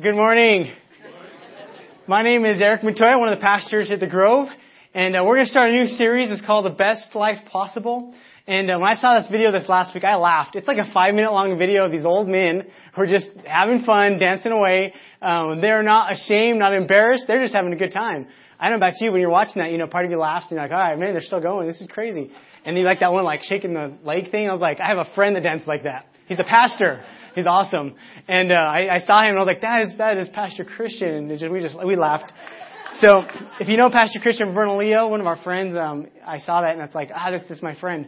Good morning. My name is Eric Montoya, one of the pastors at The Grove, and we're going to start a new series. It's called The Best Life Possible, and when I saw this video this last week, I laughed. It's like a 5-minute-long video of these old men who are just having fun, dancing away. They're not ashamed, not embarrassed. They're just having a good time. I don't know about you, when you're watching that, part of you laughs, and you're like, all right, man, they're still going. This is crazy. And then like that one, shaking the leg thing. I was like, I have a friend that dances like that. He's a pastor. He's awesome. And I saw him, and I was like, that is Pastor Christian. And we laughed. So if you know Pastor Christian Bernalillo, one of our friends, I saw that, and it's like, this is my friend.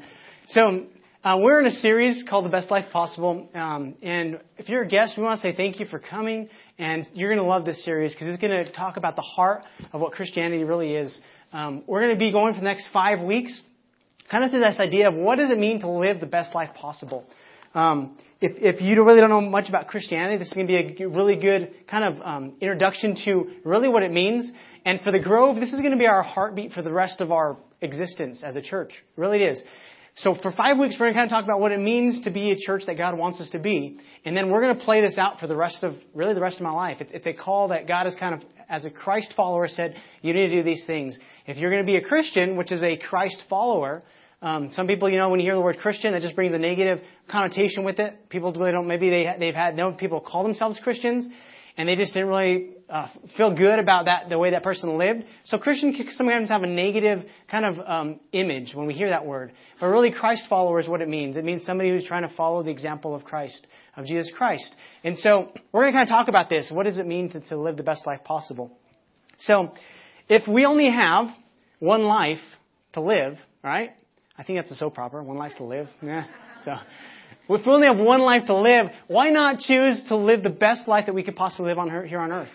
So we're in a series called The Best Life Possible. And if you're a guest, we want to say thank you for coming. And you're going to love this series because it's going to talk about the heart of what Christianity really is. We're going to be going for the next 5 weeks kind of to this idea of what does it mean to live the best life possible. If you really don't know much about Christianity, this is going to be a really good kind of introduction to really what it means. And for The Grove, this is going to be our heartbeat for the rest of our existence as a church. Really it is. So for 5 weeks, we're going to kind of talk about what it means to be a church that God wants us to be. And then we're going to play this out for the rest of my life. It's a call that God has kind of, as a Christ follower, said, you need to do these things. If you're going to be a Christian, which is a Christ follower, some people, when you hear the word Christian, that just brings a negative connotation with it. People really don't, maybe they've had, no people call themselves Christians, and they just didn't really feel good about that, the way that person lived. So Christian can sometimes have a negative kind of image when we hear that word. But really, Christ follower is what it means. It means somebody who's trying to follow the example of Christ, of Jesus Christ. And so we're going to kind of talk about this. What does it mean to live the best life possible? So if we only have one life to live, right? I think that's a soap opera, one life to live. Yeah. So if we only have one life to live, why not choose to live the best life that we could possibly live here on earth?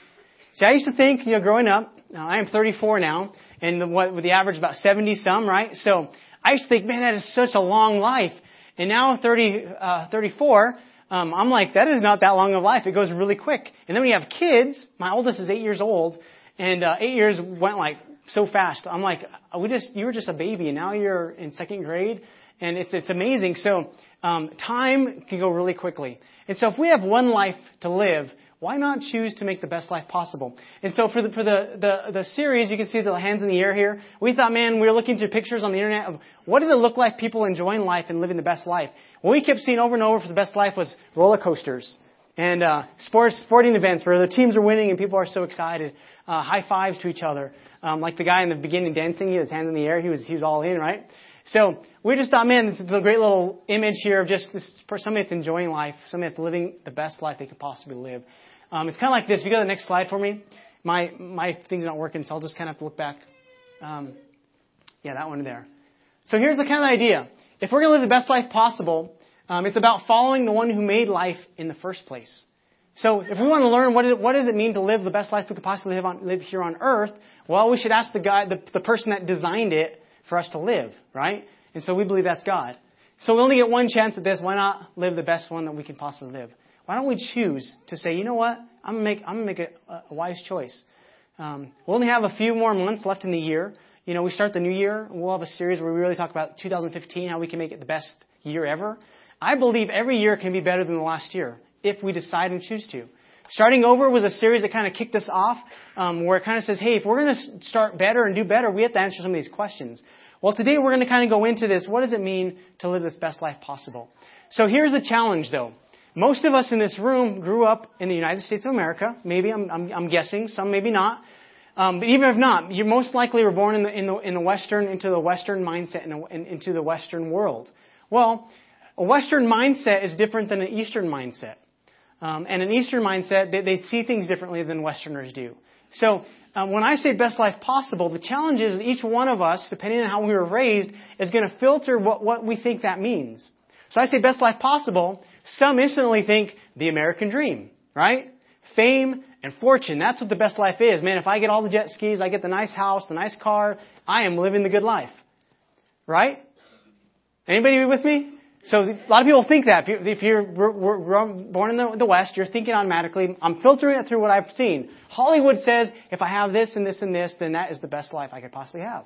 See, I used to think, growing up, I am 34 now, and with the average about 70-some, right? So I used to think, man, that is such a long life. And now 34, I'm like, that is not that long of life. It goes really quick. And then when you have kids, my oldest is 8 years old, and 8 years went like so fast. I'm like, you were just a baby, and now you're in second grade, and it's amazing. So time can go really quickly. And so if we have one life to live, why not choose to make the best life possible? And so for the series, you can see the hands in the air here. We thought, man, we were looking through pictures on the internet of what does it look like people enjoying life and living the best life. What we kept seeing over and over for the best life was roller coasters. And sporting events where the teams are winning and people are so excited. High fives to each other. Like the guy in the beginning dancing, he had his hands in the air. He was all in, right? So we just thought, man, this is a great little image here of just this somebody that's enjoying life, somebody that's living the best life they could possibly live. It's kind of like this. If you go to the next slide for me, my thing's not working, so I'll just kind of have to look back. Yeah, that one there. So here's the kind of idea. If we're going to live the best life possible, it's about following the one who made life in the first place. So if we want to learn what does it mean to live the best life we could possibly live here on earth, well, we should ask the guy, the person that designed it for us to live, right? And so we believe that's God. So we only get one chance at this. Why not live the best one that we can possibly live? Why don't we choose to say, you know what? I'm going to make a wise choice. We only have a few more months left in the year. We start the new year. We'll have a series where we really talk about 2015, how we can make it the best year ever. I believe every year can be better than the last year if we decide and choose to. Starting Over was a series that kind of kicked us off where it kind of says, hey, if we're going to start better and do better, we have to answer some of these questions. Well, today we're going to kind of go into this. What does it mean to live this best life possible? So here's the challenge, though. Most of us in this room grew up in the United States of America. Maybe, I'm guessing. Some maybe not. But even if not, you most likely were born in the Western, into the Western mindset and into the Western world. Well, a Western mindset is different than an Eastern mindset. And an Eastern mindset, they see things differently than Westerners do. So when I say best life possible, the challenge is each one of us, depending on how we were raised, is going to filter what we think that means. So I say best life possible, some instantly think the American dream, right? Fame and fortune, that's what the best life is. Man, if I get all the jet skis, I get the nice house, the nice car, I am living the good life, right? Anybody with me? So a lot of people think that. If you're born in the West, you're thinking automatically, I'm filtering it through what I've seen. Hollywood says, if I have this and this and this, then that is the best life I could possibly have.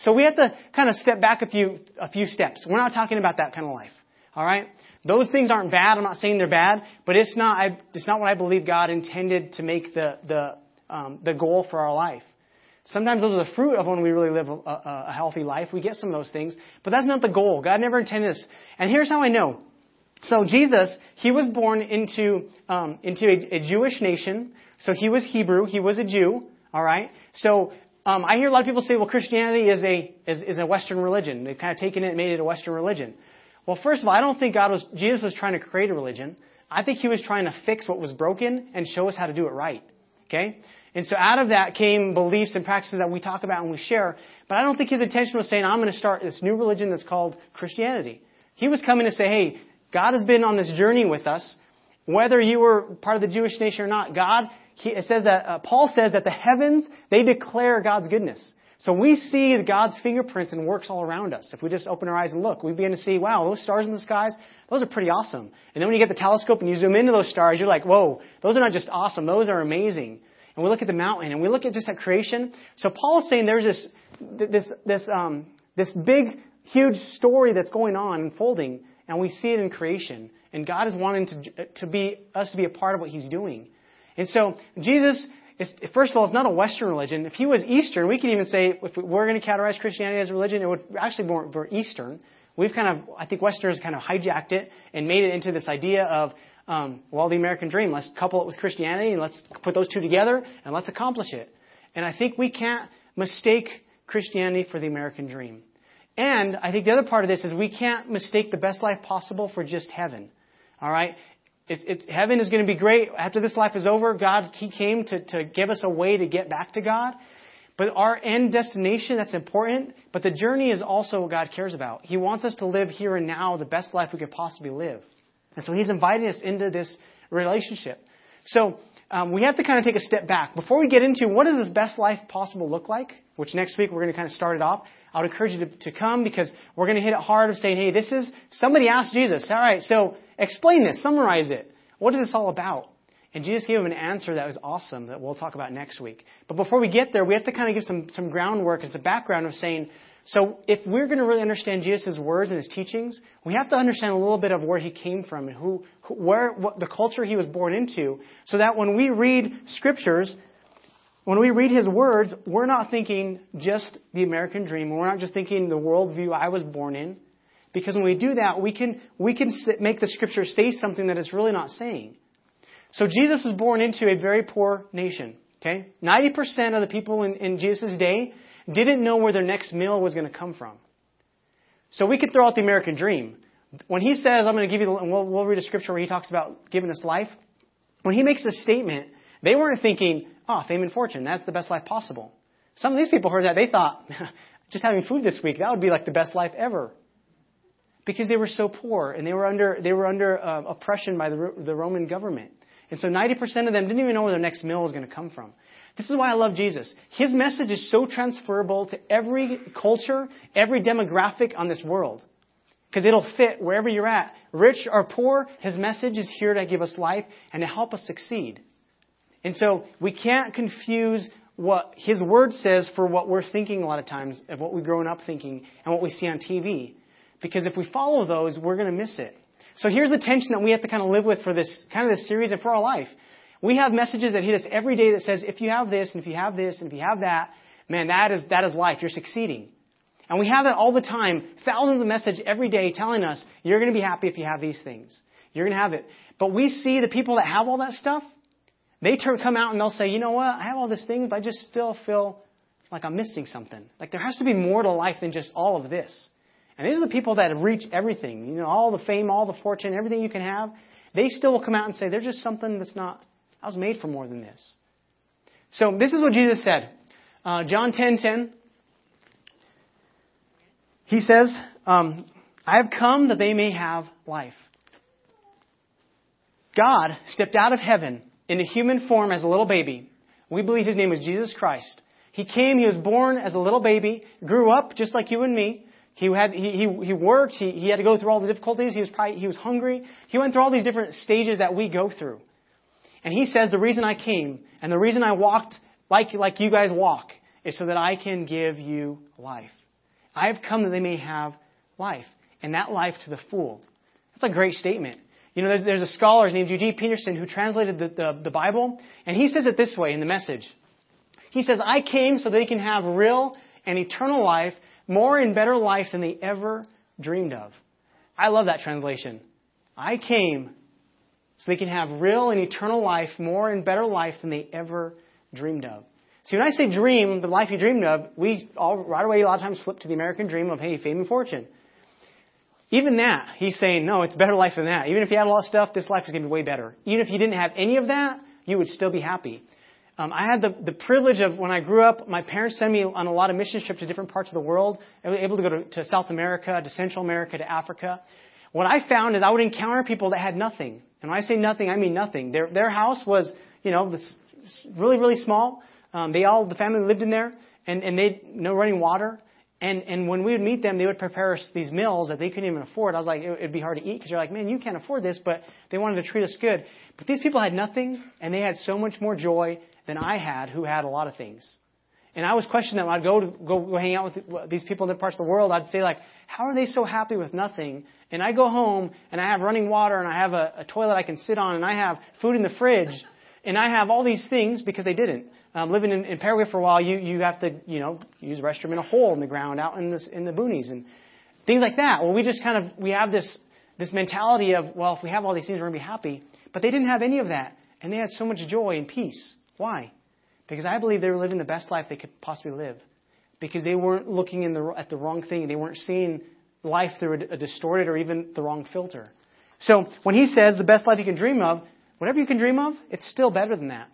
So we have to kind of step back a few steps. We're not talking about that kind of life. All right? Those things aren't bad. I'm not saying they're bad, but it's not what I believe God intended to make the goal for our life. Sometimes those are the fruit of when we really live a healthy life. We get some of those things, but that's not the goal. God never intended us. And here's how I know. So Jesus, he was born into a Jewish nation. So he was Hebrew. He was a Jew. All right. So I hear a lot of people say, well, Christianity is a Western religion. They've kind of taken it and made it a Western religion. Well, first of all, I don't think Jesus was trying to create a religion. I think he was trying to fix what was broken and show us how to do it right. Okay? And so out of that came beliefs and practices that we talk about and we share. But I don't think his intention was saying, I'm going to start this new religion that's called Christianity. He was coming to say, hey, God has been on this journey with us. Whether you were part of the Jewish nation or not, Paul says that the heavens, they declare God's goodness. So we see God's fingerprints and works all around us. If we just open our eyes and look, we begin to see, wow, those stars in the skies, those are pretty awesome. And then when you get the telescope and you zoom into those stars, you're like, whoa, those are not just awesome, those are amazing. And we look at the mountain and we look at just at creation. So Paul is saying there's this big, huge story that's going on unfolding, and we see it in creation. And God is wanting us to be a part of what he's doing. And so Jesus, first of all, it's not a Western religion. If he was Eastern, we could even say, if we're going to categorize Christianity as a religion, it would actually be more Eastern. We've Westerners kind of hijacked it and made it into this idea of, the American dream. Let's couple it with Christianity and let's put those two together and let's accomplish it. And I think we can't mistake Christianity for the American dream. And I think the other part of this is we can't mistake the best life possible for just heaven. All right? Heaven is going to be great. After this life is over, God, he came to give us a way to get back to God. But our end destination, that's important. But the journey is also what God cares about. He wants us to live here and now the best life we could possibly live. And so he's inviting us into this relationship. So we have to kind of take a step back. Before we get into what does this best life possible look like, which next week we're going to kind of start it off, I would encourage you to come because we're going to hit it hard of saying, hey, somebody asked Jesus, all right, so explain this, summarize it. What is this all about? And Jesus gave him an answer that was awesome that we'll talk about next week. But before we get there, we have to kind of give some groundwork and some background of saying, so if we're going to really understand Jesus' words and his teachings, we have to understand a little bit of where he came from and what the culture he was born into, so that when we read scriptures, when we read his words, we're not thinking just the American dream. We're not just thinking the worldview I was born in. Because when we do that, we can make the scripture say something that it's really not saying. So Jesus was born into a very poor nation. Okay, 90% of the people in Jesus' day didn't know where their next meal was going to come from. So we could throw out the American dream. When he says, I'm going to give you the, and we'll read a scripture where he talks about giving us life. When he makes this statement, they weren't thinking, fame and fortune, that's the best life possible. Some of these people heard that, they thought, just having food this week, that would be like the best life ever. Because they were so poor and they were under oppression by the Roman government. And so 90% of them didn't even know where their next meal was going to come from. This is why I love Jesus. His message is so transferable to every culture, every demographic on this world. Because it'll fit wherever you're at. Rich or poor, his message is here to give us life and to help us succeed. And so we can't confuse what his word says for what we're thinking a lot of times, of what we've grown up thinking and what we see on TV. Because if we follow those, we're going to miss it. So here's the tension that we have to kind of live with for this kind of this series and for our life. We have messages that hit us every day that says, if you have this and if you have this and if you have that, man, that is life. You're succeeding. And we have that all the time. Thousands of messages every day telling us, you're going to be happy if you have these things. You're going to have it. But we see the people that have all that stuff. They come out and they'll say, you know what? I have all this thing, but I just still feel like I'm missing something. Like there has to be more to life than just all of this. And these are the people that have reached everything, you know, all the fame, all the fortune, everything you can have. They still will come out and say, there's just something that's not, I was made for more than this. So this is what Jesus said. John 10:10. He says, I have come that they may have life. God stepped out of heaven in a human form as a little baby. We believe his name was Jesus Christ. He came, he was born as a little baby, grew up just like you and me. He worked. He had to go through all the difficulties. He was hungry. He went through all these different stages that we go through. And he says, the reason I came and the reason I walked like you guys walk is so that I can give you life. I have come that they may have life, and that life to the full. That's a great statement. You know, there's a scholar named Eugene Peterson who translated the Bible, and he says it this way in the Message. He says, I came so they can have real and eternal life, more and better life than they ever dreamed of. I love that translation. I came so they can have real and eternal life, more and better life than they ever dreamed of. See, when I say dream, the life you dreamed of, we all right away a lot of times slip to the American dream of, hey, fame and fortune. Even that, he's saying, no, it's a better life than that. Even if you had a lot of stuff, this life is going to be way better. Even if you didn't have any of that, you would still be happy. I had the privilege of, when I grew up, my parents sent me on a lot of mission trips to different parts of the world. I was able to go to South America, to Central America, to Africa. What I found is I would encounter people that had nothing. And when I say nothing, I mean nothing. Their house was, you know, really, really small. The family lived in there, and they no running water. And when we would meet them, they would prepare us these meals that they couldn't even afford. I was like, it'd be hard to eat because you're like, man, you can't afford this, but they wanted to treat us good. But these people had nothing, and they had so much more joy than I had, who had a lot of things. And I was questioning them. I'd go hang out with these people in different parts of the world. I'd say, like, how are they so happy with nothing? And I go home, and I have running water, and I have a toilet I can sit on, and I have food in the fridge. And I have all these things because they didn't. Living in Paraguay for a while, you have to, you know, use a restroom in a hole in the ground out in the boonies and things like that. Well, we just we have this mentality of, well, if we have all these things, we're going to be happy. But they didn't have any of that. And they had so much joy and peace. Why? Because I believe they were living the best life they could possibly live. Because they weren't looking at the wrong thing. They weren't seeing life through a distorted or even the wrong filter. So when he says the best life you can dream of, whatever you can dream of, it's still better than that.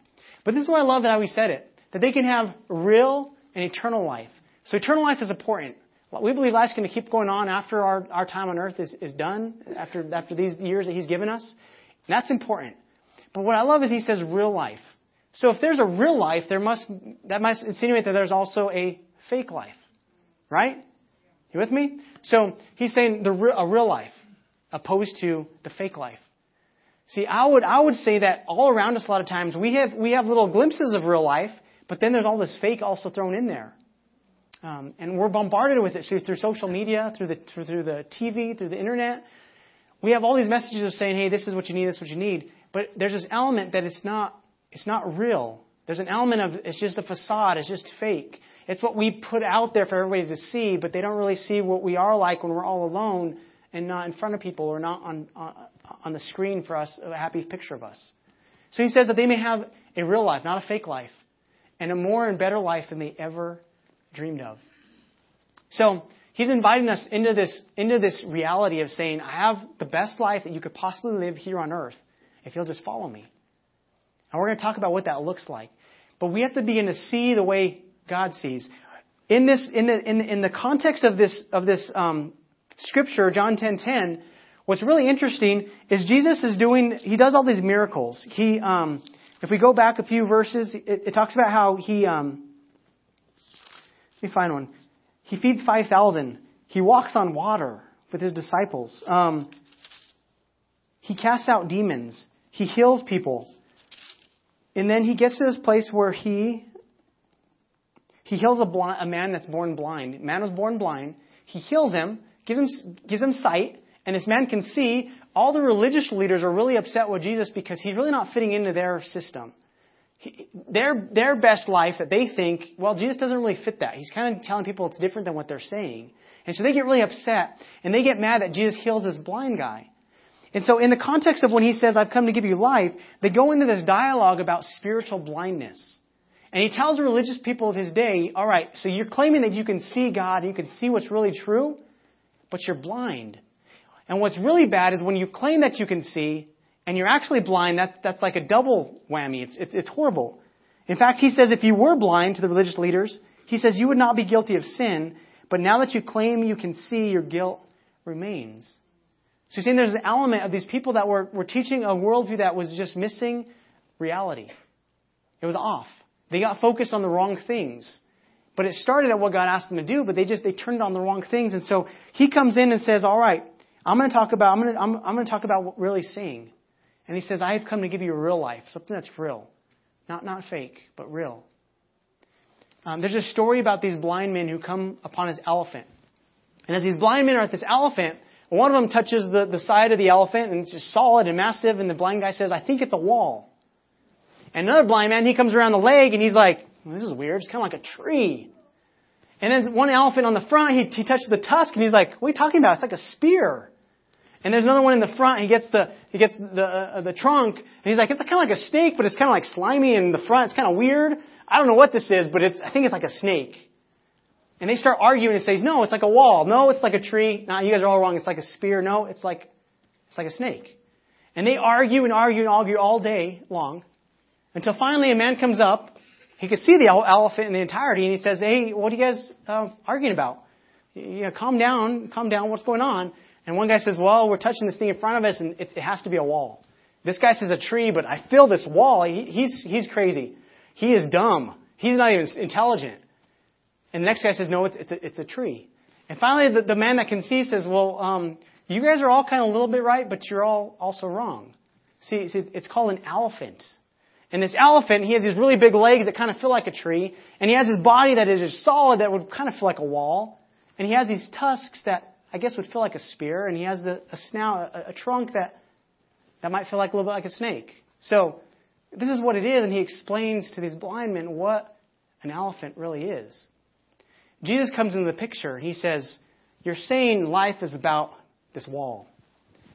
But this is why I love how he said it, that they can have real and eternal life. So eternal life is important. We believe life's going to keep going on after our time on earth is done, after these years that he's given us. And that's important. But what I love is he says real life. So if there's a real life, that must insinuate that there's also a fake life. Right? You with me? So he's saying a real life opposed to the fake life. See, I would say that all around us a lot of times we have little glimpses of real life, but then there's all this fake also thrown in there, and we're bombarded with it. So through social media, through the TV, through the internet, we have all these messages of saying, "Hey, this is what you need, this is what you need." But there's this element that it's not real. There's an element of it's just a facade, it's just fake. It's what we put out there for everybody to see, but they don't really see what we are like when we're all alone and not in front of people or not on the screen for us, a happy picture of us. So he says that they may have a real life, not a fake life, and a more and better life than they ever dreamed of. So he's inviting us into this reality of saying, I have the best life that you could possibly live here on earth if you'll just follow me. And we're going to talk about what that looks like. But we have to begin to see the way God sees. In the context of this Scripture, John 10:10, what's really interesting is Jesus is doing, he does all these miracles. He, if we go back a few verses, it talks about how he, let me find one. He feeds 5,000. He walks on water with his disciples. He casts out demons. He heals people. And then he gets to this place where he heals a man that's born blind. Man was born blind. He heals him, gives him sight. And this man can see. All the religious leaders are really upset with Jesus because he's really not fitting into their system. Their best life that they think, well, Jesus doesn't really fit that. He's kind of telling people it's different than what they're saying. And so they get really upset, and they get mad that Jesus heals this blind guy. And so in the context of when he says, I've come to give you life, they go into this dialogue about spiritual blindness. And he tells the religious people of his day, all right, so you're claiming that you can see God, you can see what's really true, but you're blind. And what's really bad is when you claim that you can see and you're actually blind, that's like a double whammy. It's horrible. In fact, he says if you were blind to the religious leaders, he says you would not be guilty of sin, but now that you claim you can see, your guilt remains. So you're seeing there's an element of these people that were teaching a worldview that was just missing reality. It was off. They got focused on the wrong things. But it started at what God asked them to do, but they turned on the wrong things. And so he comes in and says, all right, I'm going to talk about what really seeing. And he says, I have come to give you a real life, something that's real, not fake, but real. There's a story about these blind men who come upon this elephant. And as these blind men are at this elephant, One of them touches the side of the elephant, and it's just solid and massive, and the blind guy says, I think it's a wall. And another blind man, he comes around the leg, and he's like, well, this is weird. It's kind of like a tree. And then one elephant on the front, he touches the tusk, and he's like, what are you talking about? It's like a spear. And there's another one in the front, he gets the trunk, and he's like, it's kind of like a snake, but it's kind of like slimy in the front. It's kind of weird. I don't know what this is, but I think it's like a snake. And they start arguing and says, no, it's like a wall. No, it's like a tree. No, you guys are all wrong. It's like a spear. No, it's like a snake. And they argue all day long until finally a man comes up. He can see the elephant in the entirety, and he says, hey, what are you guys arguing about? You know, calm down. What's going on? And one guy says, well, we're touching this thing in front of us, and it has to be a wall. This guy says a tree, but I feel this wall. He's crazy. He is dumb. He's not even intelligent. And the next guy says, no, it's a tree. And finally, the man that can see says, well, you guys are all kind of a little bit right, but you're all also wrong. See, it's called an elephant. And this elephant, he has these really big legs that kind of feel like a tree. And he has his body that is just solid that would kind of feel like a wall. And he has these tusks that I guess would feel like a spear. And he has a snout, a trunk that might feel like a little bit like a snake. So this is what it is. And he explains to these blind men what an elephant really is. Jesus comes into the picture. He says, you're saying life is about this wall.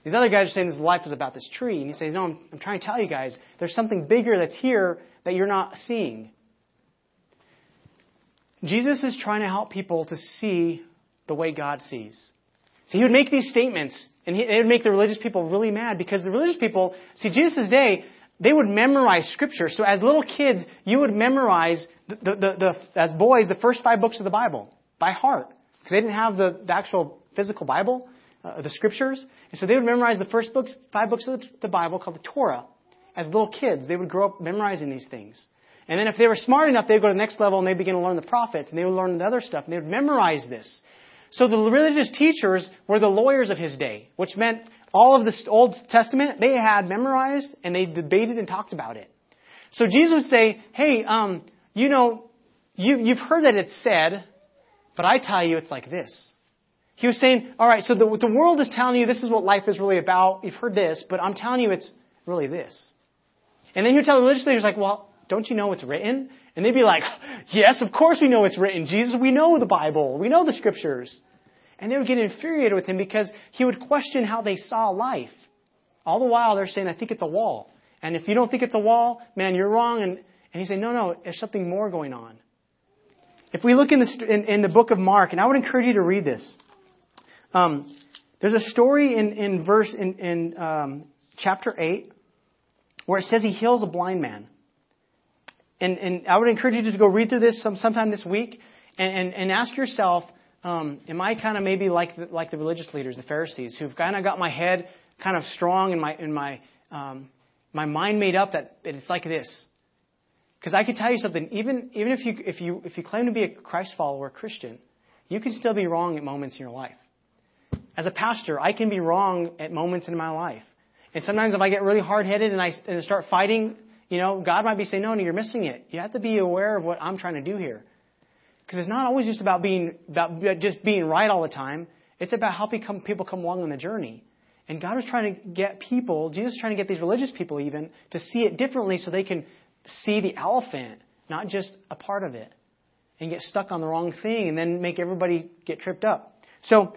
These other guys are saying this life is about this tree. And he says, no, I'm trying to tell you guys, there's something bigger that's here that you're not seeing. Jesus is trying to help people to see the way God sees. See, he would make these statements, and it would make the religious people really mad, because the religious people, see, Jesus' day, they would memorize Scripture. So as little kids, you would memorize, as boys, the first 5 books of the Bible by heart. Because they didn't have the actual physical Bible, the Scriptures. And so they would memorize the first 5 books of the Bible called the Torah. As little kids, they would grow up memorizing these things. And then if they were smart enough, they would go to the next level and they'd begin to learn the prophets. And they would learn the other stuff. And they would memorize this. So the religious teachers were the lawyers of his day, which meant all of the Old Testament, they had memorized, and they debated and talked about it. So Jesus would say, hey, you know, you've heard that it's said, but I tell you it's like this. He was saying, all right, so the world is telling you this is what life is really about. You've heard this, but I'm telling you it's really this. And then he would tell the religious leaders, like, well, don't you know what's written? And they'd be like, yes, of course we know it's written. Jesus, we know the Bible. We know the Scriptures. And they would get infuriated with him because he would question how they saw life. All the while they're saying, I think it's a wall. And if you don't think it's a wall, man, you're wrong. And he said, no, there's something more going on. If we look in the book of Mark, and I would encourage you to read this. There's a story in chapter 8 where it says he heals a blind man. And I would encourage you to go read through this sometime this week and ask yourself, am I kind of maybe like the religious leaders, the Pharisees, who've kind of got my head kind of strong and my mind made up that it's like this? Because I could tell you something. Even if you claim to be a Christ follower, a Christian, you can still be wrong at moments in your life. As a pastor, I can be wrong at moments in my life, and sometimes if I get really hard-headed and I start fighting, you know, God might be saying, "No, you're missing it. You have to be aware of what I'm trying to do here." Because it's not always just about just being right all the time. It's about helping people come along on the journey. And God was trying to get people, Jesus was trying to get these religious people even, to see it differently so they can see the elephant, not just a part of it, and get stuck on the wrong thing and then make everybody get tripped up. So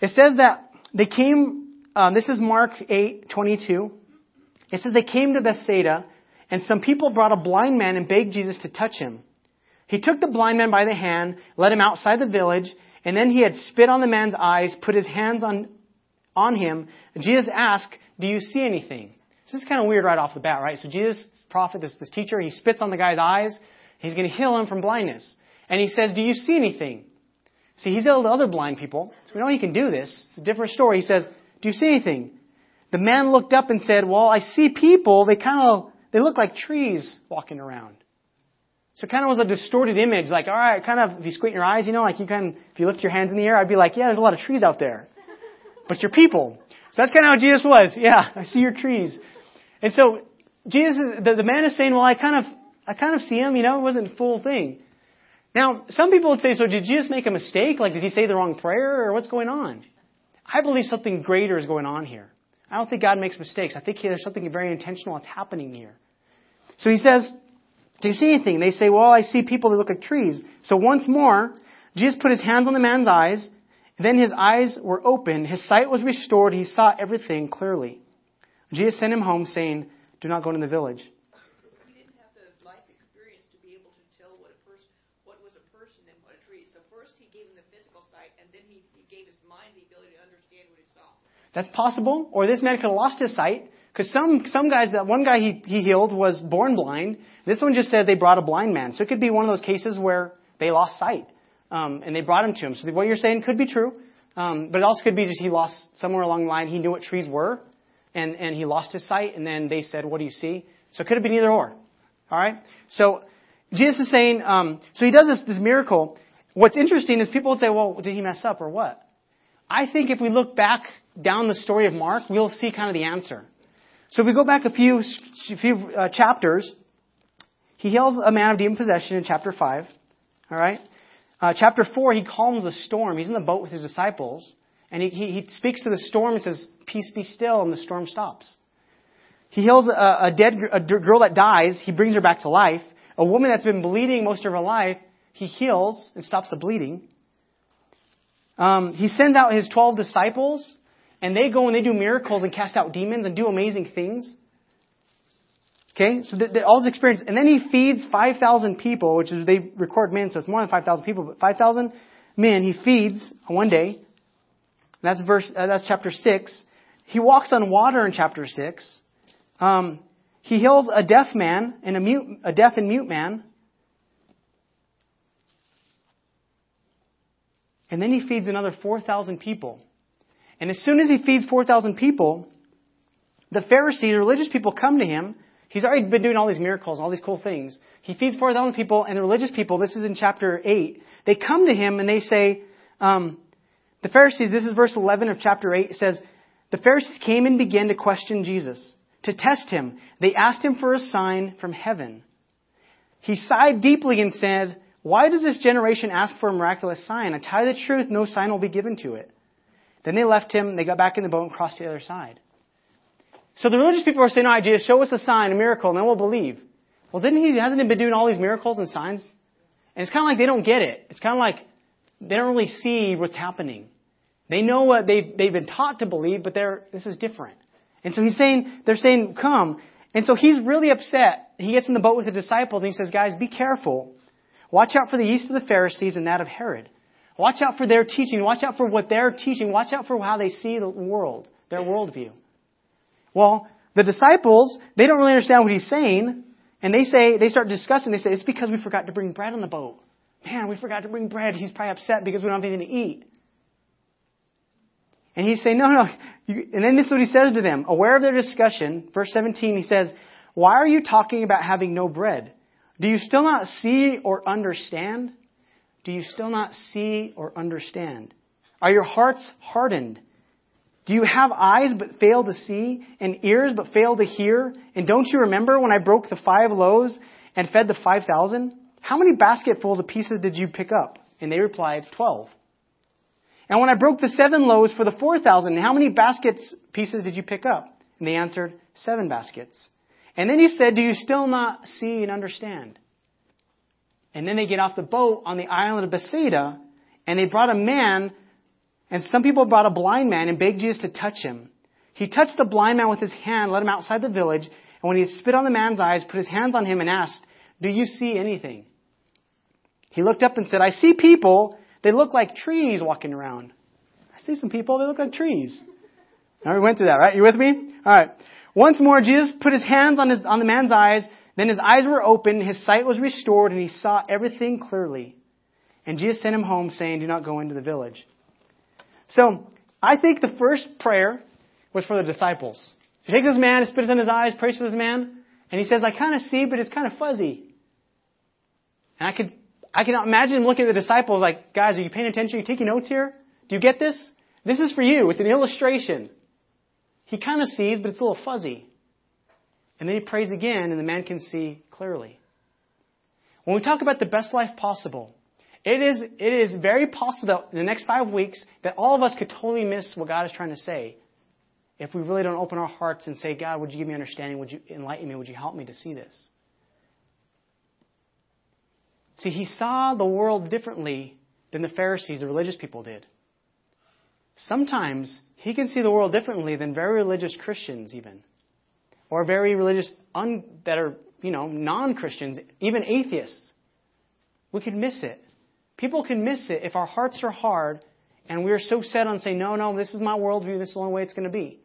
it says that they came, this is Mark 8:22. It says they came to Bethsaida, and some people brought a blind man and begged Jesus to touch him. He took the blind man by the hand, led him outside the village, and then he had spit on the man's eyes, put his hands on him. And Jesus asked, do you see anything? So this is kind of weird right off the bat, right? So Jesus, prophet, this teacher, he spits on the guy's eyes. He's going to heal him from blindness. And he says, do you see anything? See, he's healed other blind people, so we know he can do this. It's a different story. He says, do you see anything? The man looked up and said, well, I see people. They look like trees walking around. So it kind of was a distorted image, like, all right, kind of, if you squint your eyes, you know, like you can, if you lift your hands in the air, I'd be like, yeah, there's a lot of trees out there, but you're people. So that's kind of how Jesus was. Yeah, I see your trees. And so Jesus, the man is saying, well, I kind of see him, you know, it wasn't a full thing. Now, some people would say, so did Jesus make a mistake? Like, did he say the wrong prayer or what's going on? I believe something greater is going on here. I don't think God makes mistakes. I think there's something very intentional that's happening here. So he says, do you see anything? They say, well, I see people that look like trees. So once more, Jesus put his hands on the man's eyes. Then his eyes were opened. His sight was restored. He saw everything clearly. Jesus sent him home saying, do not go into the village. He didn't have the life experience to be able to tell what was a person and what a tree. So first he gave him the physical sight, and then he gave his mind the ability to understand what he saw. That's possible. Or this man could have lost his sight. Because some guys, that one guy he healed was born blind. This one just said they brought a blind man. So it could be one of those cases where they lost sight. And they brought him to him. So what you're saying could be true. But it also could be just he lost somewhere along the line. He knew what trees were. And he lost his sight. And then they said, what do you see? So it could have been either or. All right. So Jesus is saying, so he does this miracle. What's interesting is people would say, well, did he mess up or what? I think if we look back down the story of Mark, we'll see kind of the answer. So if we go back a few chapters, he heals a man of demon possession in chapter 5. All right. Chapter 4, he calms a storm. He's in the boat with his disciples, and he speaks to the storm and says, peace be still, and the storm stops. He heals a girl that dies. He brings her back to life. A woman that's been bleeding most of her life, he heals and stops the bleeding. He sends out his 12 disciples, and they go and they do miracles and cast out demons and do amazing things. Okay, so all this experience. And then he feeds 5,000 people, which is, they record men, so it's more than 5,000 people. But 5,000 men he feeds on one day. That's that's chapter 6. He walks on water in chapter 6. He heals a deaf man and a deaf and mute man. And then he feeds another 4,000 people. And as soon as he feeds 4,000 people, the Pharisees, the religious people, come to him. He's already been doing all these miracles, all these cool things. He feeds 4,000 people, and the religious people, this is in chapter 8, they come to him and they say, the Pharisees, this is verse 11 of chapter 8, it says, the Pharisees came and began to question Jesus, to test him. They asked him for a sign from heaven. He sighed deeply and said, why does this generation ask for a miraculous sign? I tell you the truth, no sign will be given to it. Then they left him, they got back in the boat and crossed to the other side. So the religious people are saying, all right, Jesus, show us a sign, a miracle, and then we'll believe. Well, hasn't he been doing all these miracles and signs? And it's kind of like they don't get it. It's kind of like they don't really see what's happening. They know what they've been taught to believe, but this is different. And so they're saying, come. And so he's really upset. He gets in the boat with the disciples and he says, guys, be careful. Watch out for the yeast of the Pharisees and that of Herod. Watch out for their teaching. Watch out for what they're teaching. Watch out for how they see the world, their worldview. Well, the disciples, they don't really understand what he's saying. And they start discussing. They say, it's because we forgot to bring bread on the boat. Man, we forgot to bring bread. He's probably upset because we don't have anything to eat. And he's saying, no. And then this is what he says to them. Aware of their discussion, verse 17, he says, why are you talking about having no bread? Do you still not see or understand? Do you still not see or understand? Are your hearts hardened? Do you have eyes but fail to see, and ears but fail to hear? And don't you remember when I broke the 5 loaves and fed the 5,000? How many basketfuls of pieces did you pick up? And they replied, 12. And when I broke the 7 loaves for the 4,000, how many baskets pieces did you pick up? And they answered, 7 baskets. And then he said, do you still not see and understand? And then they get off the boat on the island of Bethsaida, and they brought a man. And some people brought a blind man and begged Jesus to touch him. He touched the blind man with his hand, led him outside the village, and when he had spit on the man's eyes, put his hands on him and asked, do you see anything? He looked up and said, I see people. They look like trees walking around. I see some people. They look like trees. Now we went through that, right? You with me? All right. Once more, Jesus put his hands on the man's eyes. Then his eyes were opened. His sight was restored, and he saw everything clearly. And Jesus sent him home, saying, do not go into the village. So I think the first prayer was for the disciples. He takes this man, spits in his eyes, prays for this man, and he says, I kind of see, but it's kind of fuzzy. And I can imagine him looking at the disciples like, guys, are you paying attention? Are you taking notes here? Do you get this? This is for you. It's an illustration. He kind of sees, but it's a little fuzzy. And then he prays again, and the man can see clearly. When we talk about the best life possible, It is very possible that in the next 5 weeks that all of us could totally miss what God is trying to say if we really don't open our hearts and say, God, would you give me understanding? Would you enlighten me? Would you help me to see this? See, he saw the world differently than the Pharisees, the religious people, did. Sometimes he can see the world differently than very religious Christians even, or very religious that are, non-Christians, even atheists. We could miss it. People can miss it if our hearts are hard and we are so set on saying, no, this is my worldview. This is the only way it's going to be.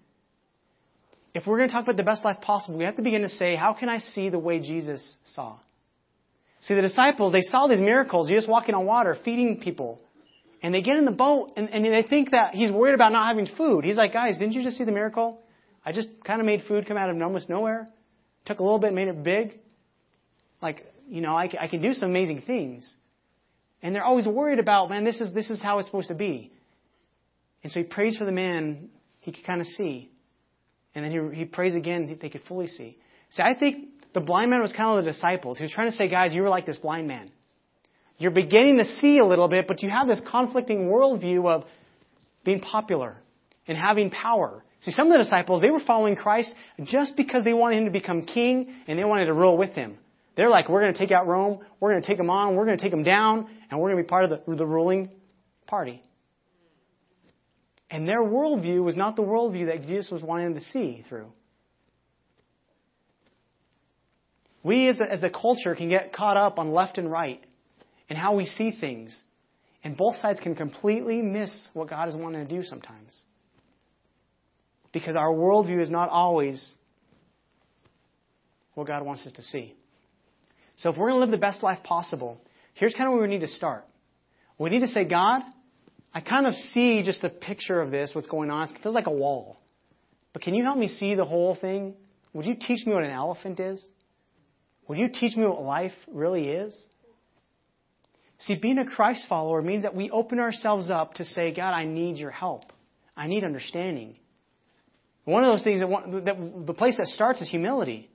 If we're going to talk about the best life possible, we have to begin to say, how can I see the way Jesus saw? See, the disciples, they saw these miracles, Jesus walking on water, feeding people. And they get in the boat, and they think that he's worried about not having food. He's like, guys, didn't you just see the miracle? I just kind of made food come out of almost nowhere. Took a little bit and made it big. I can do some amazing things. And they're always worried about, man, this is how it's supposed to be. And so he prays for the man he could kind of see. And then he prays again they could fully see. See, I think the blind man was kind of the disciples. He was trying to say, guys, you were like this blind man. You're beginning to see a little bit, but you have this conflicting worldview of being popular and having power. See, some of the disciples, they were following Christ just because they wanted him to become king and they wanted to rule with him. They're like, we're going to take out Rome, we're going to take them on, we're going to take them down, and we're going to be part of the ruling party. And their worldview was not the worldview that Jesus was wanting them to see through. We as a culture can get caught up on left and right and how we see things. And both sides can completely miss what God is wanting to do sometimes. Because our worldview is not always what God wants us to see. So if we're going to live the best life possible, here's kind of where we need to start. We need to say, God, I kind of see just a picture of this, what's going on. It feels like a wall. But can you help me see the whole thing? Would you teach me what an elephant is? Will you teach me what life really is? See, being a Christ follower means that we open ourselves up to say, God, I need your help. I need understanding. One of those things that the place that starts is humility.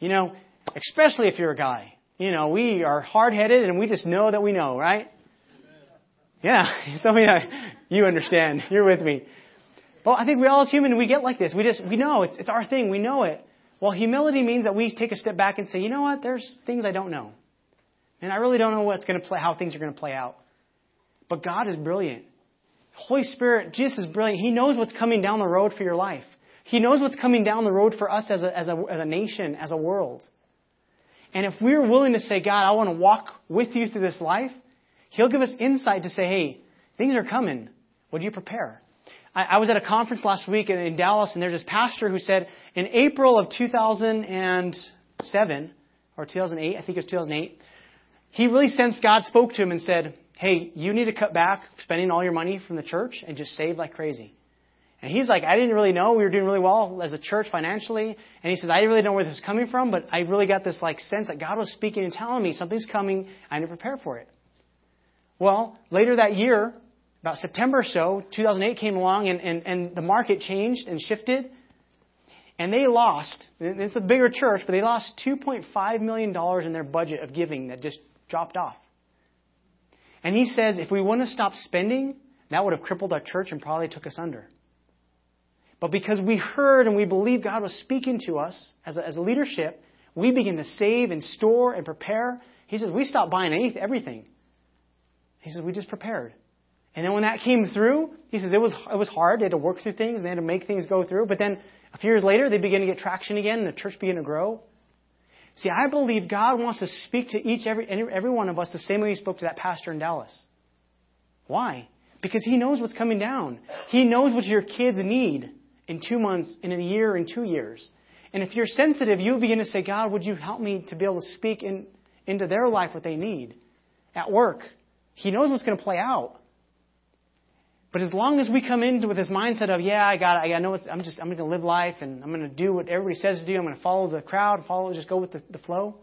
Especially if you're a guy. We are hard-headed and we just know that we know, right? Yeah, you understand. You're with me. But I think we all as human, we get like this. We know it's our thing. We know it. Well, humility means that we take a step back and say, you know what? There's things I don't know. And I really don't know how things are going to play out. But God is brilliant. Holy Spirit, Jesus is brilliant. He knows what's coming down the road for your life. He knows what's coming down the road for us as a nation, as a world. And if we're willing to say, God, I want to walk with you through this life, he'll give us insight to say, hey, things are coming. Would you prepare? I was at a conference last week in Dallas, and there's this pastor who said in April of 2007 or 2008, I think it was 2008, he really sensed God spoke to him and said, hey, you need to cut back spending all your money from the church and just save like crazy. And he's like, I didn't really know. We were doing really well as a church financially. And he says, I really don't know where this is coming from, but I really got this sense that God was speaking and telling me something's coming. I need to prepare for it. Well, later that year, about September or so, 2008 came along and the market changed and shifted. And they lost, it's a bigger church, but they lost $2.5 million in their budget of giving that just dropped off. And he says, if we wouldn't have stopped spending, that would have crippled our church and probably took us under. But because we heard and we believed God was speaking to us as a leadership, we begin to save and store and prepare. He says, we stopped buying everything. He says, we just prepared. And then when that came through, he says, it was hard. They had to work through things and they had to make things go through. But then a few years later, they began to get traction again and the church began to grow. See, I believe God wants to speak to every one of us the same way he spoke to that pastor in Dallas. Why? Because he knows what's coming down. He knows what your kids need in 2 months, in a year, in 2 years. And if you're sensitive, you begin to say, God, would you help me to be able to speak into their life what they need at work? He knows what's going to play out. But as long as we come in with this mindset of, yeah, I'm going to live life and I'm going to do what everybody says to do. I'm going to follow the crowd, just go with the flow.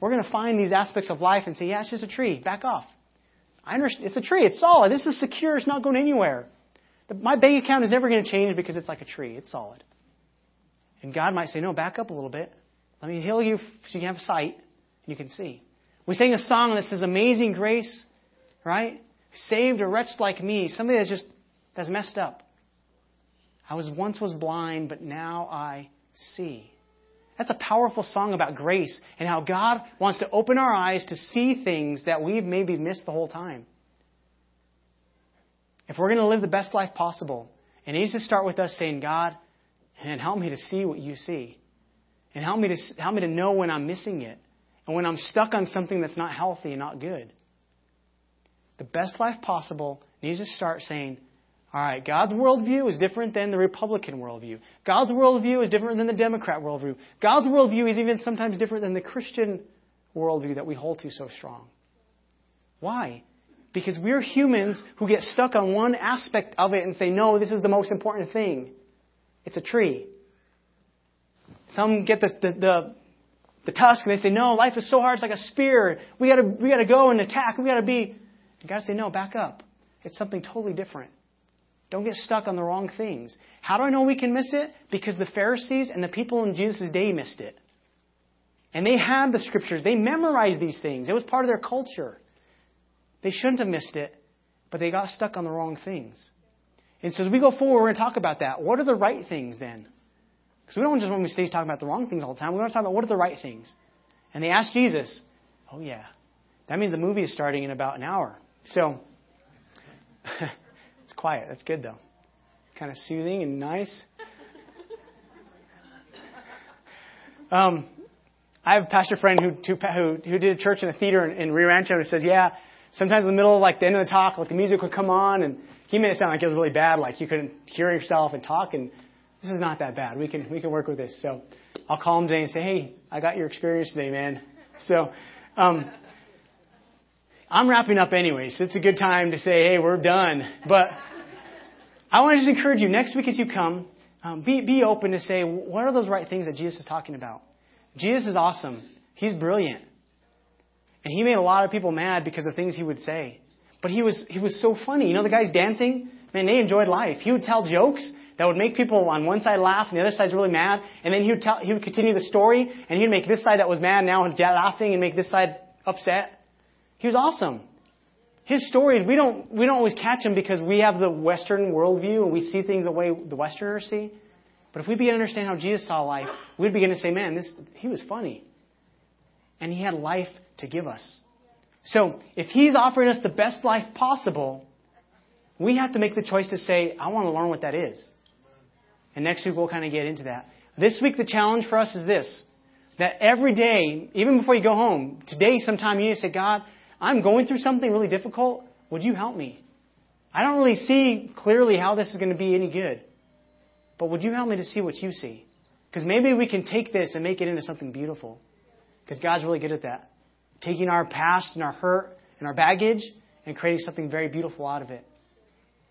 We're going to find these aspects of life and say, yeah, it's just a tree. Back off. I understand. It's a tree. It's solid. This is secure. It's not going anywhere. My bank account is never going to change because it's like a tree. It's solid. And God might say, no, back up a little bit. Let me heal you so you can have sight and you can see. We sang a song that says, Amazing Grace, right? Saved a wretch like me, somebody that's messed up. I once was blind, but now I see. That's a powerful song about grace and how God wants to open our eyes to see things that we've maybe missed the whole time. If we're going to live the best life possible, it needs to start with us saying, God, and help me to see what you see. And help me to know when I'm missing it and when I'm stuck on something that's not healthy and not good. The best life possible needs to start saying, all right, God's worldview is different than the Republican worldview. God's worldview is different than the Democrat worldview. God's worldview is even sometimes different than the Christian worldview that we hold to so strong. Why? Because we're humans who get stuck on one aspect of it and say, no, this is the most important thing. It's a tree. Some get the tusk and they say, no, life is so hard. It's like a spear. We gotta go and attack. We gotta be. You gotta say, no, back up. It's something totally different. Don't get stuck on the wrong things. How do I know we can miss it? Because the Pharisees and the people in Jesus' day missed it. And they had the scriptures. They memorized these things. It was part of their culture. They shouldn't have missed it, but they got stuck on the wrong things. And so as we go forward, we're going to talk about that. What are the right things then? Because we don't just want to stay talking about the wrong things all the time. We want to talk about what are the right things. And they asked Jesus, oh yeah, that means the movie is starting in about an hour. So... It's quiet. That's good, though. Kind of soothing and nice. I have a pastor friend who did a church in a theater in Rio Rancho, and says, yeah, sometimes in the middle of like the end of the talk, like the music would come on, and he made it sound like it was really bad, like you couldn't hear yourself and talk, and this is not that bad. We can work with this. So I'll call him today and say, hey, I got your experience today, man. So I'm wrapping up anyways, so it's a good time to say, hey, we're done. But I want to just encourage you, next week as you come, be open to say, what are those right things that Jesus is talking about? Jesus is awesome. He's brilliant. And he made a lot of people mad because of things he would say. But he was so funny. You know, the guys dancing, man, they enjoyed life. He would tell jokes that would make people on one side laugh and the other side's really mad. And then he would continue the story, and he'd make this side that was mad now laughing and make this side upset. He was awesome. His stories, we don't always catch them because we have the Western worldview and we see things the way the Westerners see. But if we begin to understand how Jesus saw life, we'd begin to say, man, he was funny. And he had life to give us. So if he's offering us the best life possible, we have to make the choice to say, I want to learn what that is. And next week we'll kind of get into that. This week the challenge for us is this, that every day, even before you go home, today sometime you need to say, God, I'm going through something really difficult. Would you help me? I don't really see clearly how this is going to be any good. But would you help me to see what you see? Because maybe we can take this and make it into something beautiful. Because God's really good at that. Taking our past and our hurt and our baggage and creating something very beautiful out of it.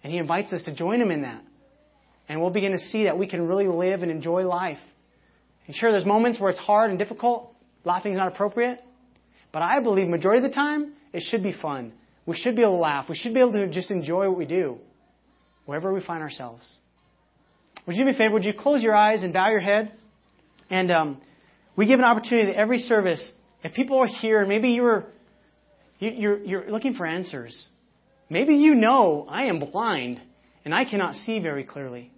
And he invites us to join him in that. And we'll begin to see that we can really live and enjoy life. And sure, there's moments where it's hard and difficult. Laughing is not appropriate. But I believe majority of the time, it should be fun. We should be able to laugh. We should be able to just enjoy what we do, wherever we find ourselves. Would you do me a favor? Would you close your eyes and bow your head? And we give an opportunity to every service. If people are here, maybe you're looking for answers. Maybe you know I am blind and I cannot see very clearly.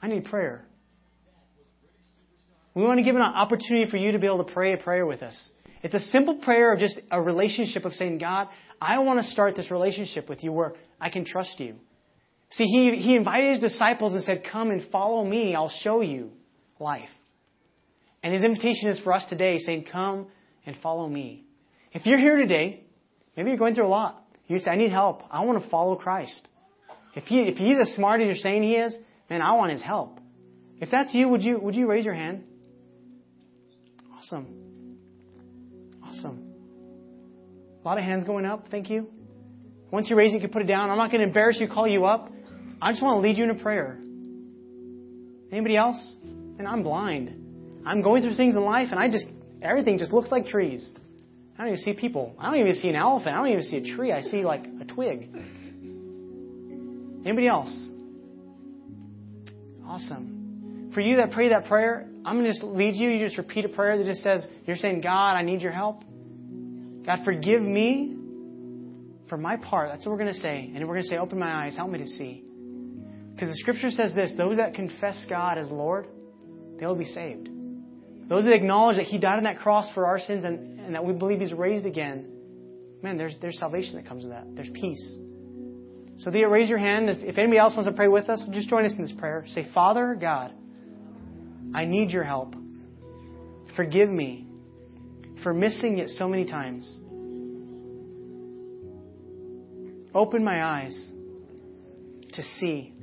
I need prayer. We want to give an opportunity for you to be able to pray a prayer with us. It's a simple prayer of just a relationship of saying, God, I want to start this relationship with you where I can trust you. See, he invited his disciples and said, come and follow me. I'll show you life. And his invitation is for us today saying, come and follow me. If you're here today, maybe you're going through a lot. You say, I need help. I want to follow Christ. If he's as smart as you're saying he is, man, I want his help. If that's you, would you raise your hand? Awesome. Awesome. A lot of hands going up. Thank you. Once you raise it, you can put it down. I'm not going to embarrass you, call you up. I just want to lead you in a prayer. Anybody else? And I'm blind. I'm going through things in life, and everything just looks like trees. I don't even see people. I don't even see an elephant. I don't even see a tree. I see like a twig. Anybody else? Awesome. For you that pray that prayer, I'm going to just lead you. You just repeat a prayer that just says, you're saying, God, I need your help. God, forgive me for my part. That's what we're going to say. And we're going to say, open my eyes. Help me to see. Because the Scripture says this, those that confess God as Lord, they will be saved. Those that acknowledge that He died on that cross for our sins and that we believe He's raised again, man, there's salvation that comes with that. There's peace. So Thea, raise your hand. If anybody else wants to pray with us, just join us in this prayer. Say, Father God, I need your help. Forgive me for missing it so many times. Open my eyes to see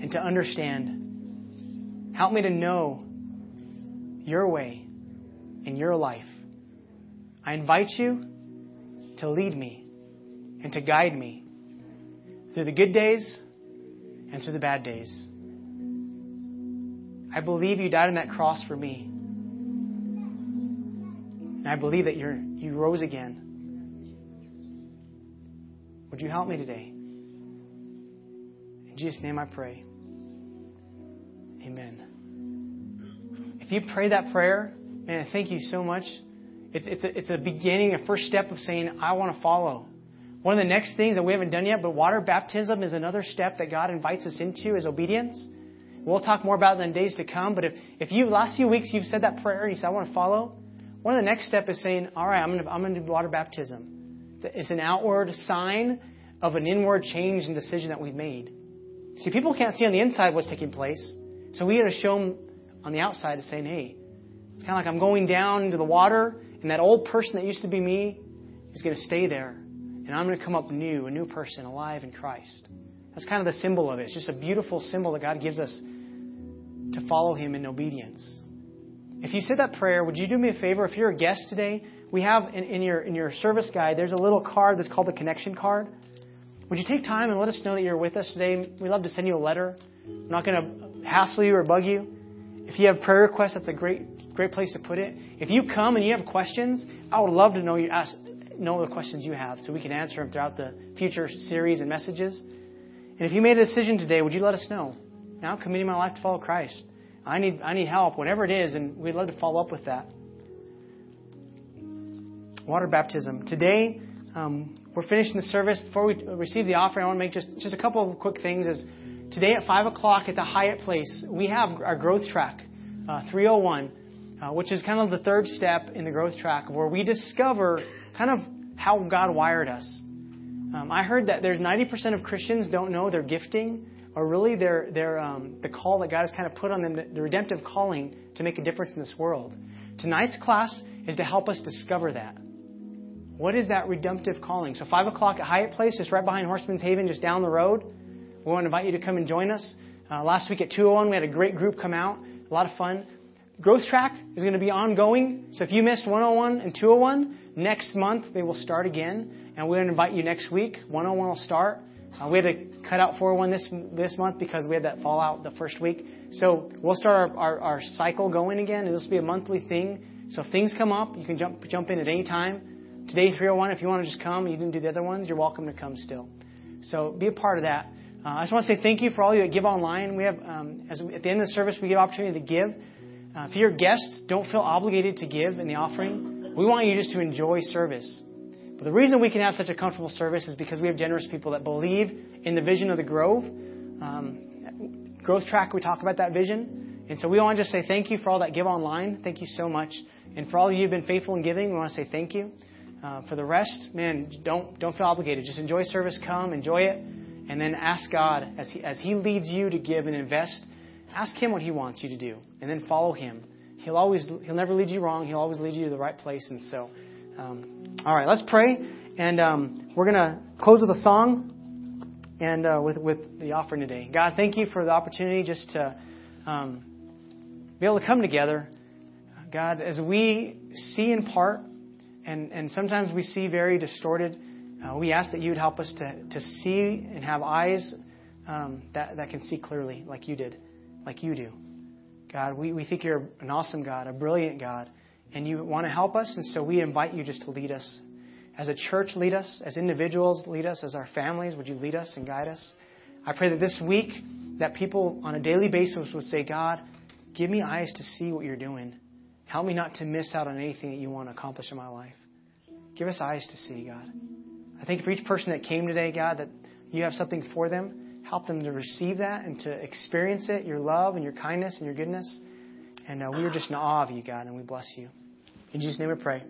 and to understand. Help me to know your way and your life. I invite you to lead me and to guide me through the good days and through the bad days. I believe you died on that cross for me. And I believe that you rose again. Would you help me today? In Jesus' name I pray. Amen. If you pray that prayer, man, thank you so much. It's a beginning, a first step of saying, I want to follow. One of the next things that we haven't done yet, but water baptism is another step that God invites us into as obedience. We'll talk more about it in days to come. But if you last few weeks you've said that prayer and you said, I want to follow, one of the next steps is saying, all right, I'm going to do water baptism. It's an outward sign of an inward change and decision that we've made. See, people can't see on the inside what's taking place. So we got to show them on the outside saying, hey, it's kind of like I'm going down into the water and that old person that used to be me is going to stay there. And I'm going to come up new, a new person, alive in Christ. That's kind of the symbol of it. It's just a beautiful symbol that God gives us to follow Him in obedience. If you said that prayer, would you do me a favor? If you're a guest today, we have in your service guide, there's a little card that's called the connection card. Would you take time and let us know that you're with us today? We'd love to send you a letter. I'm not going to hassle you or bug you. If you have prayer requests, that's a great place to put it. If you come and you have questions, I would love to know the questions you have so we can answer them throughout the future series and messages. And if you made a decision today, would you let us know? Now I'm committing my life to follow Christ. I need help, whatever it is, and we'd love to follow up with that. Water baptism. Today, we're finishing the service. Before we receive the offering, I want to make just a couple of quick things. Is today at 5 o'clock at the Hyatt Place, we have our growth track, 301, which is kind of the third step in the growth track where we discover kind of how God wired us. I heard that there's 90% of Christians don't know their gifting, or really their the call that God has kind of put on them, the redemptive calling to make a difference in this world. Tonight's class is to help us discover that. What is that redemptive calling? So 5 o'clock at Hyatt Place, just right behind Horseman's Haven, just down the road. We want to invite you to come and join us. Last week at 201, we had a great group come out. A lot of fun. Growth track is going to be ongoing. So if you missed 101 and 201, next month they will start again. And we're going to invite you next week. 101 will start. We had to cut out 401 this month because we had that fallout the first week. So we'll start our cycle going again. And this will be a monthly thing. So if things come up, you can jump in at any time. Today, 301, if you want to just come, you didn't do the other ones, you're welcome to come still. So be a part of that. I just want to say thank you for all you that give online. We have, at the end of the service, we give opportunity to give. If you're a guest, don't feel obligated to give in the offering. We want you just to enjoy service. But the reason we can have such a comfortable service is because we have generous people that believe in the vision of the Grove. Growth Track, we talk about that vision. And so we want to just say thank you for all that give online. Thank you so much. And for all of you who have been faithful in giving, we want to say thank you. For the rest, man, don't feel obligated. Just enjoy service. Come, enjoy it. And then ask God, as He leads you to give and invest, ask Him what He wants you to do. And then follow Him. He'll never lead you wrong. He'll always lead you to the right place. And so... all right, let's pray, and we're going to close with a song and with the offering today. God, thank you for the opportunity just to be able to come together. God, as we see in part, and sometimes we see very distorted, we ask that you would help us to see and have eyes that can see clearly like you do. God, we think you're an awesome God, a brilliant God. And you want to help us, and so we invite you just to lead us. As a church, lead us. As individuals, lead us. As our families, would you lead us and guide us? I pray that this week that people on a daily basis would say, God, give me eyes to see what you're doing. Help me not to miss out on anything that you want to accomplish in my life. Give us eyes to see, God. I thank you for each person that came today, God, that you have something for them. Help them to receive that and to experience it, your love and your kindness and your goodness. And we are just in awe of you, God, and we bless you. In Jesus' name we pray.